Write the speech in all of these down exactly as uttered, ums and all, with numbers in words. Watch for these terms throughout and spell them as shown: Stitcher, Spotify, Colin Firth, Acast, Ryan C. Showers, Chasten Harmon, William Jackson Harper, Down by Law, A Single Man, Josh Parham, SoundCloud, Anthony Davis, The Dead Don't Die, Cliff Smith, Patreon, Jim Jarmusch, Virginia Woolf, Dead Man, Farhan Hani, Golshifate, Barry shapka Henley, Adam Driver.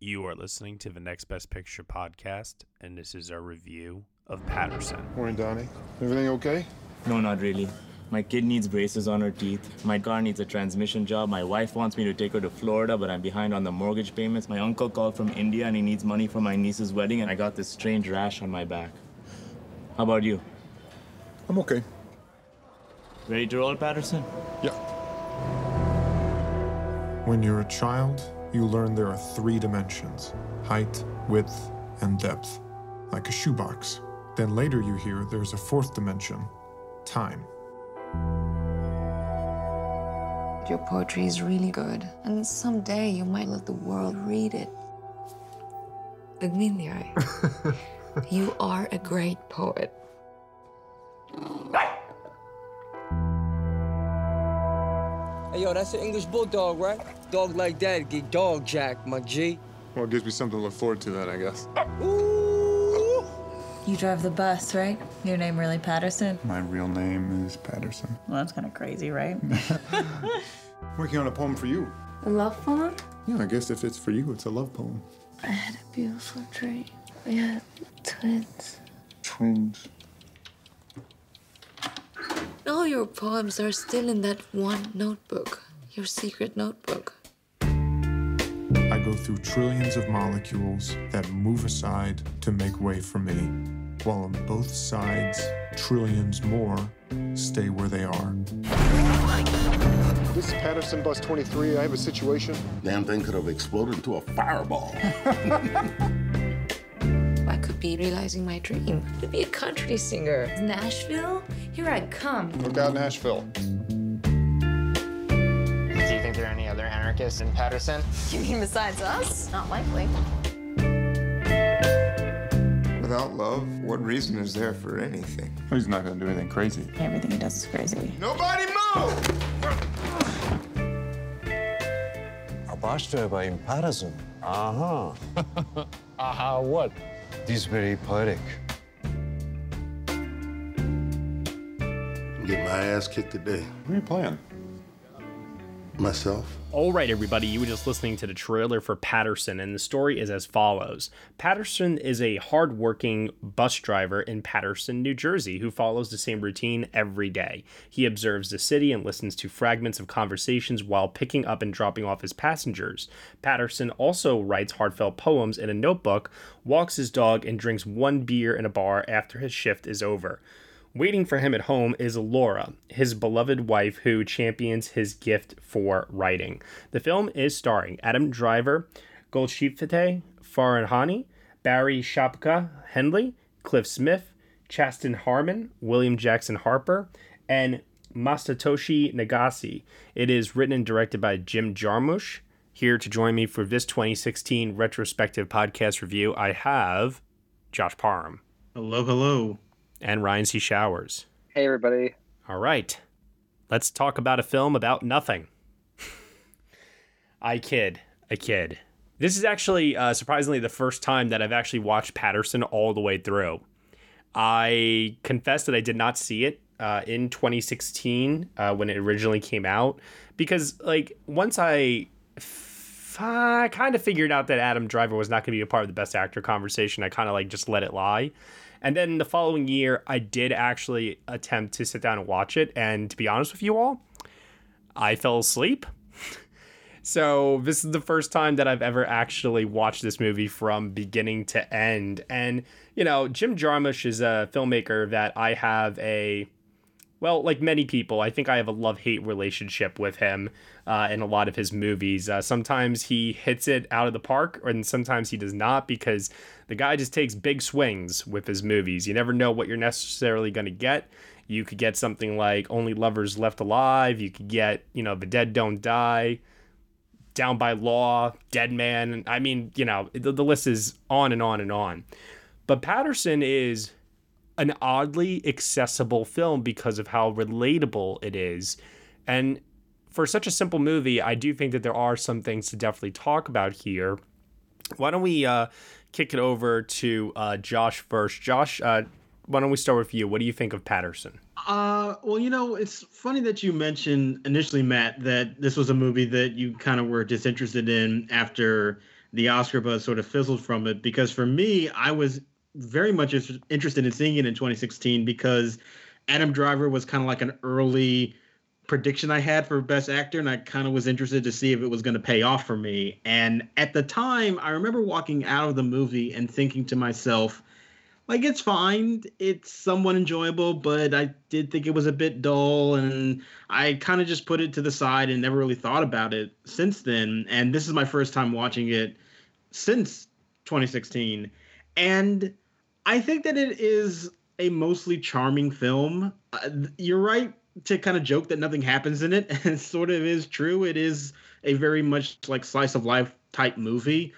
You are listening to the Next Best Picture podcast, and this is our review of Patterson. Morning, Donnie. Everything okay? No, not really. My kid needs braces on her teeth. My car needs a transmission job. My wife wants me to take her to Florida, but I'm behind on the mortgage payments. My uncle called from India, and he needs money for my niece's wedding, and I got this strange rash on my back. How about you? I'm okay. Ready to roll, Patterson? Yeah. When you're a child, you learn there are three dimensions: height, width, and depth, like a shoebox. Then later you hear there's a fourth dimension, time. Your poetry is really good, and someday you might let the world read it. Look me in the eye. You are a great poet. Hey, yo, that's an English bulldog, right? Dog like that get dog jacked, my G. Well, it gives me something to look forward to then, I guess. Ooh. You drive the bus, right? Your name really Patterson? My real name is Patterson. Well, that's kind of crazy, right? Working on a poem for you. A love poem? Yeah, I guess if it's for you, it's a love poem. I had a beautiful dream. We had twins. Twins. All your poems are still in that one notebook, your secret notebook. I go through trillions of molecules that move aside to make way for me, while on both sides, trillions more stay where they are. This is Patterson Bus twenty-three. I have a situation. Damn thing could have exploded into a fireball. I could be realizing my dream to be a country singer. Nashville? Here I come. Look out, Nashville. Do you think there are any other anarchists in Patterson? You mean besides us? Not likely. Without love, what reason is there for anything? He's not going to do anything crazy. Everything he does is crazy. Nobody move! Abashtaba in Patterson. Aha. Aha what? This is very poetic. Get my ass kicked today. Who are you playing? Myself. All right, everybody, you were just listening to the trailer for Patterson, and the story is as follows. Patterson is a hard-working bus driver in Patterson, New Jersey, who follows the same routine every day. He observes the city and listens to fragments of conversations while picking up and dropping off his passengers. Patterson also writes heartfelt poems in a notebook, walks his dog, and drinks one beer in a bar after his shift is over. Waiting for him at home is Laura, his beloved wife who champions his gift for writing. The film is starring Adam Driver, Golshifate, Farhan Hani, Barry Shapka Henley, Cliff Smith, Chasten Harmon, William Jackson Harper, and Masatoshi Nagasi. It is written and directed by Jim Jarmusch. Here to join me for this twenty sixteen retrospective podcast review, I have Josh Parham. Hello, hello. And Ryan C. Showers. Hey, everybody. All right. Let's talk about a film about nothing. I kid. I kid. This is actually, uh, surprisingly, the first time that I've actually watched Patterson all the way through. I confess that I did not see it uh, in twenty sixteen uh, when it originally came out. Because, like, once I... F- I kind of figured out that Adam Driver was not going to be a part of the Best Actor conversation. I kind of, like, just let it lie. And then the following year, I did actually attempt to sit down and watch it. And to be honest with you all, I fell asleep. So this is the first time that I've ever actually watched this movie from beginning to end. And, you know, Jim Jarmusch is a filmmaker that I have a, well, like many people, I think I have a love-hate relationship with him uh, in a lot of his movies. Uh, sometimes he hits it out of the park, and sometimes he does not, because the guy just takes big swings with his movies. You never know what you're necessarily going to get. You could get something like Only Lovers Left Alive. You could get, you know, The Dead Don't Die, Down by Law, Dead Man. I mean, you know, the, the list is on and on and on. But Patterson is an oddly accessible film because of how relatable it is. And for such a simple movie, I do think that there are some things to definitely talk about here. Why don't we uh, kick it over to uh, Josh first. Josh, uh, why don't we start with you? What do you think of Patterson? Uh, well, you know, it's funny that you mentioned initially, Matt, that this was a movie that you kind of were disinterested in after the Oscar buzz sort of fizzled from it, because for me, I was very much interested in seeing it in twenty sixteen because Adam Driver was kind of like an early prediction I had for Best Actor, and I kind of was interested to see if it was going to pay off for me. And at the time, I remember walking out of the movie and thinking to myself, like, it's fine, it's somewhat enjoyable, but I did think it was a bit dull, and I kind of just put it to the side and never really thought about it since then. And this is my first time watching it since twenty sixteen. And I think that it is a mostly charming film. Uh, you're right to kind of joke that nothing happens in it, and it sort of is true. It is a very much like slice of life type movie,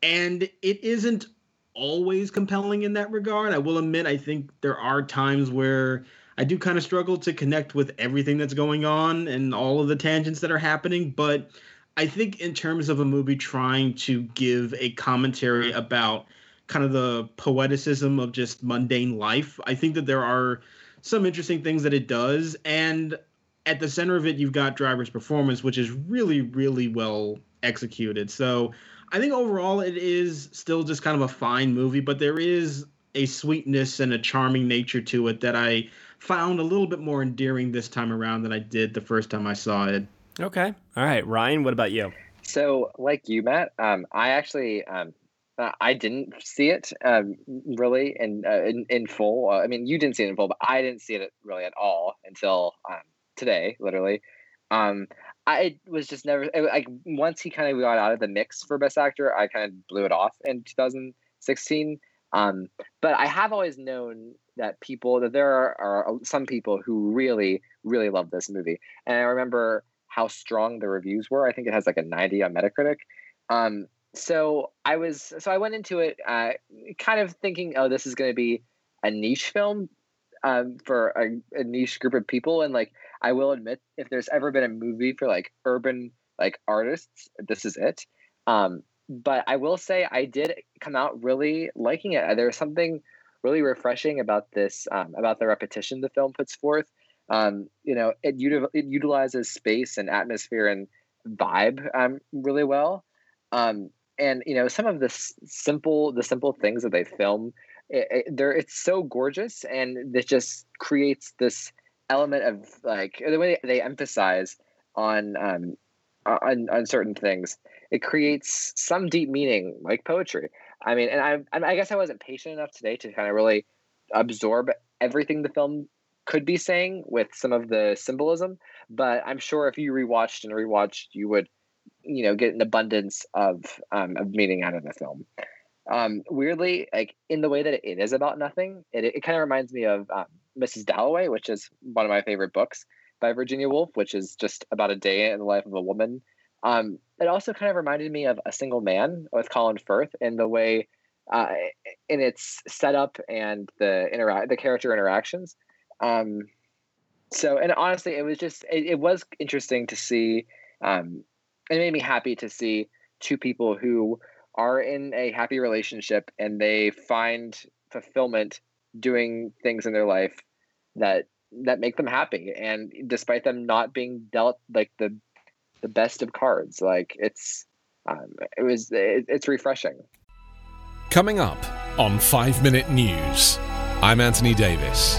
and it isn't always compelling in that regard. I will admit, I think there are times where I do kind of struggle to connect with everything that's going on and all of the tangents that are happening. But I think in terms of a movie trying to give a commentary about kind of the poeticism of just mundane life, I think that there are some interesting things that it does. And at the center of it, you've got Driver's performance, which is really, really well executed. So I think overall it is still just kind of a fine movie, but there is a sweetness and a charming nature to it that I found a little bit more endearing this time around than I did the first time I saw it. Okay. All right. Ryan, what about you? So like you, Matt, um, I actually, um, uh, I didn't see it um, really in, uh, in, in full. Uh, I mean, you didn't see it in full, but I didn't see it really at all until um, today, literally. Um, I was just never like once he kind of got out of the mix for Best Actor, I kind of blew it off in two thousand sixteen. Um, but I have always known that people that there are, are some people who really, really love this movie. And I remember how strong the reviews were. I think it has like a ninety on Metacritic. Um, so I was so I went into it uh, kind of thinking, oh, this is going to be a niche film um, for a, a niche group of people, and like. I will admit, if there's ever been a movie for like urban like artists, this is it. Um, but I will say I did come out really liking it. There was something really refreshing about this, um, about the repetition the film puts forth. Um, you know, it, util- it utilizes space and atmosphere and vibe um, really well. Um, and you know, some of the s- simple the simple things that they film, it, it, they're it's so gorgeous, and it just creates this element of like the way they emphasize on um on, on certain things. It creates some deep meaning, like poetry. I mean, and I I guess I wasn't patient enough today to kind of really absorb everything the film could be saying with some of the symbolism. But I'm sure if you rewatched and rewatched, you would, you know, get an abundance of um, of meaning out of the film. Um, weirdly, like in the way that it is about nothing, it it kind of reminds me of. Um, Missus Dalloway, which is one of my favorite books by Virginia Woolf, which is just about a day in the life of a woman. Um, it also kind of reminded me of A Single Man with Colin Firth in the way, uh, in its setup and the intera- the character interactions. Um, so, and honestly, it was just, it, it was interesting to see, um, it made me happy to see two people who are in a happy relationship and they find fulfillment doing things in their life that that make them happy, and despite them not being dealt like the the best of cards, like it's um, it was it, it's refreshing. Coming up on Five Minute News, I'm Anthony Davis.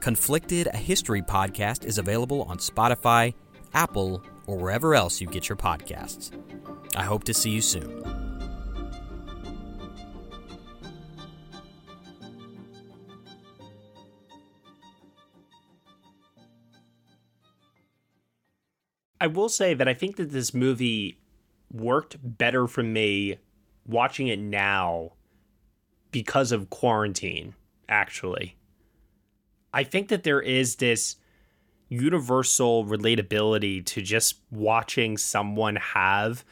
Conflicted, a history podcast, is available on Spotify, Apple, or wherever else you get your podcasts. I hope to see you soon. I will say that I think that this movie worked better for me watching it now because of quarantine, actually. I think that there is this universal relatability to just watching someone have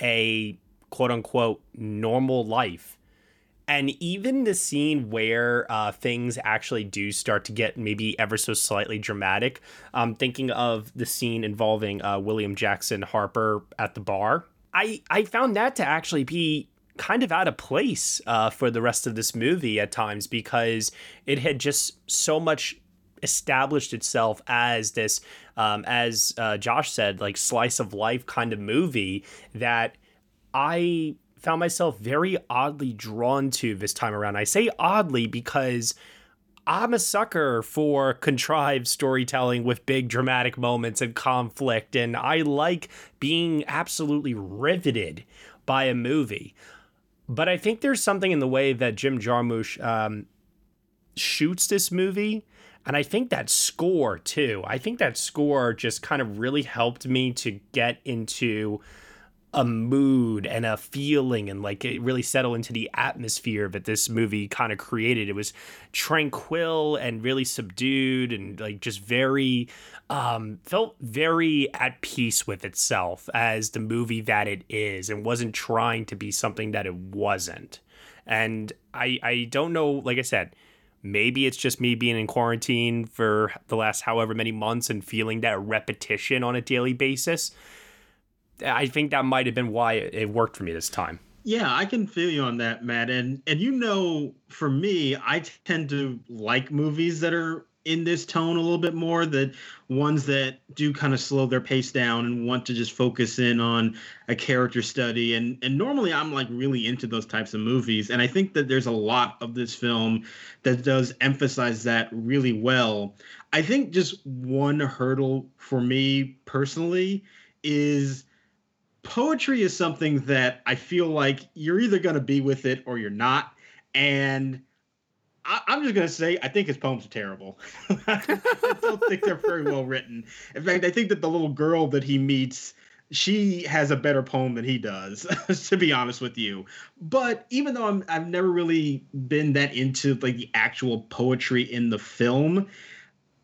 a quote-unquote normal life. And even the scene where uh, things actually do start to get maybe ever so slightly dramatic. I'm thinking of the scene involving uh, William Jackson Harper at the bar. I, I found that to actually be kind of out of place uh, for the rest of this movie at times, because it had just so much established itself as this, um, as uh, Josh said, like slice of life kind of movie that I found myself very oddly drawn to this time around. I say oddly because I'm a sucker for contrived storytelling with big dramatic moments and conflict, and I like being absolutely riveted by a movie. But I think there's something in the way that Jim Jarmusch um, shoots this movie. And I think that score, too. I think that score just kind of really helped me to get into a mood and a feeling and like it really settle into the atmosphere that this movie kind of created. It was tranquil and really subdued and like just very, um, felt very at peace with itself as the movie that it is, and wasn't trying to be something that it wasn't. And I, I don't know, like I said, maybe it's just me being in quarantine for the last however many months and feeling that repetition on a daily basis. I think that might have been why it worked for me this time. Yeah, I can feel you on that, Matt. And, and you know, for me, I tend to like movies that are in this tone a little bit more, that ones that do kind of slow their pace down and want to just focus in on a character study. And, and normally I'm like really into those types of movies. And I think that there's a lot of this film that does emphasize that really well. I think just one hurdle for me personally is poetry is something that I feel like you're either going to be with it or you're not. And I'm just going to say, I think his poems are terrible. I don't think they're very well written. In fact, I think that the little girl that he meets, she has a better poem than he does, to be honest with you. But even though I'm, I've never really been that into like the actual poetry in the film,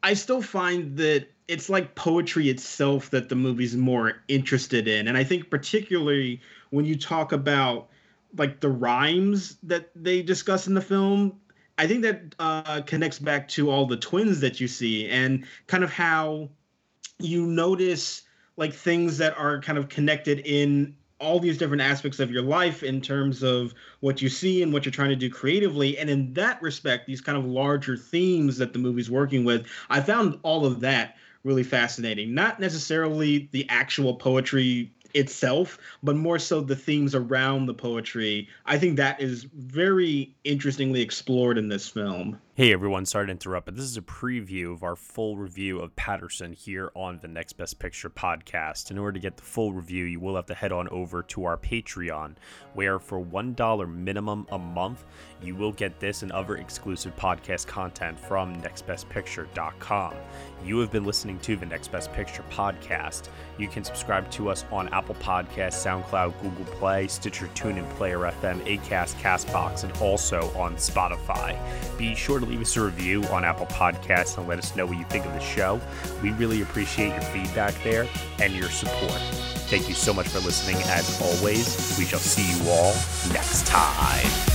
I still find that it's like poetry itself that the movie's more interested in. And I think particularly when you talk about like the rhymes that they discuss in the film, I think that uh, connects back to all the twins that you see and kind of how you notice like things that are kind of connected in all these different aspects of your life in terms of what you see and what you're trying to do creatively. And in that respect, these kind of larger themes that the movie's working with, I found all of that really fascinating. Not necessarily the actual poetry itself, but more so the themes around the poetry. I think that is very interestingly explored in this film. Hey everyone, sorry to interrupt, but this is a preview of our full review of Patterson here on the Next Best Picture podcast. In order to get the full review, you will have to head on over to our Patreon, where for one dollar minimum a month, you will get this and other exclusive podcast content from next best picture dot com. You have been listening to the Next Best Picture podcast. You can subscribe to us on Apple Podcasts, SoundCloud, Google Play, Stitcher, TuneIn, Player F M, Acast, CastBox, and also on Spotify. Be sure to leave us a review on Apple Podcasts and let us know what you think of the show. We really appreciate your feedback there and your support. Thank you so much for listening. As always, we shall see you all next time.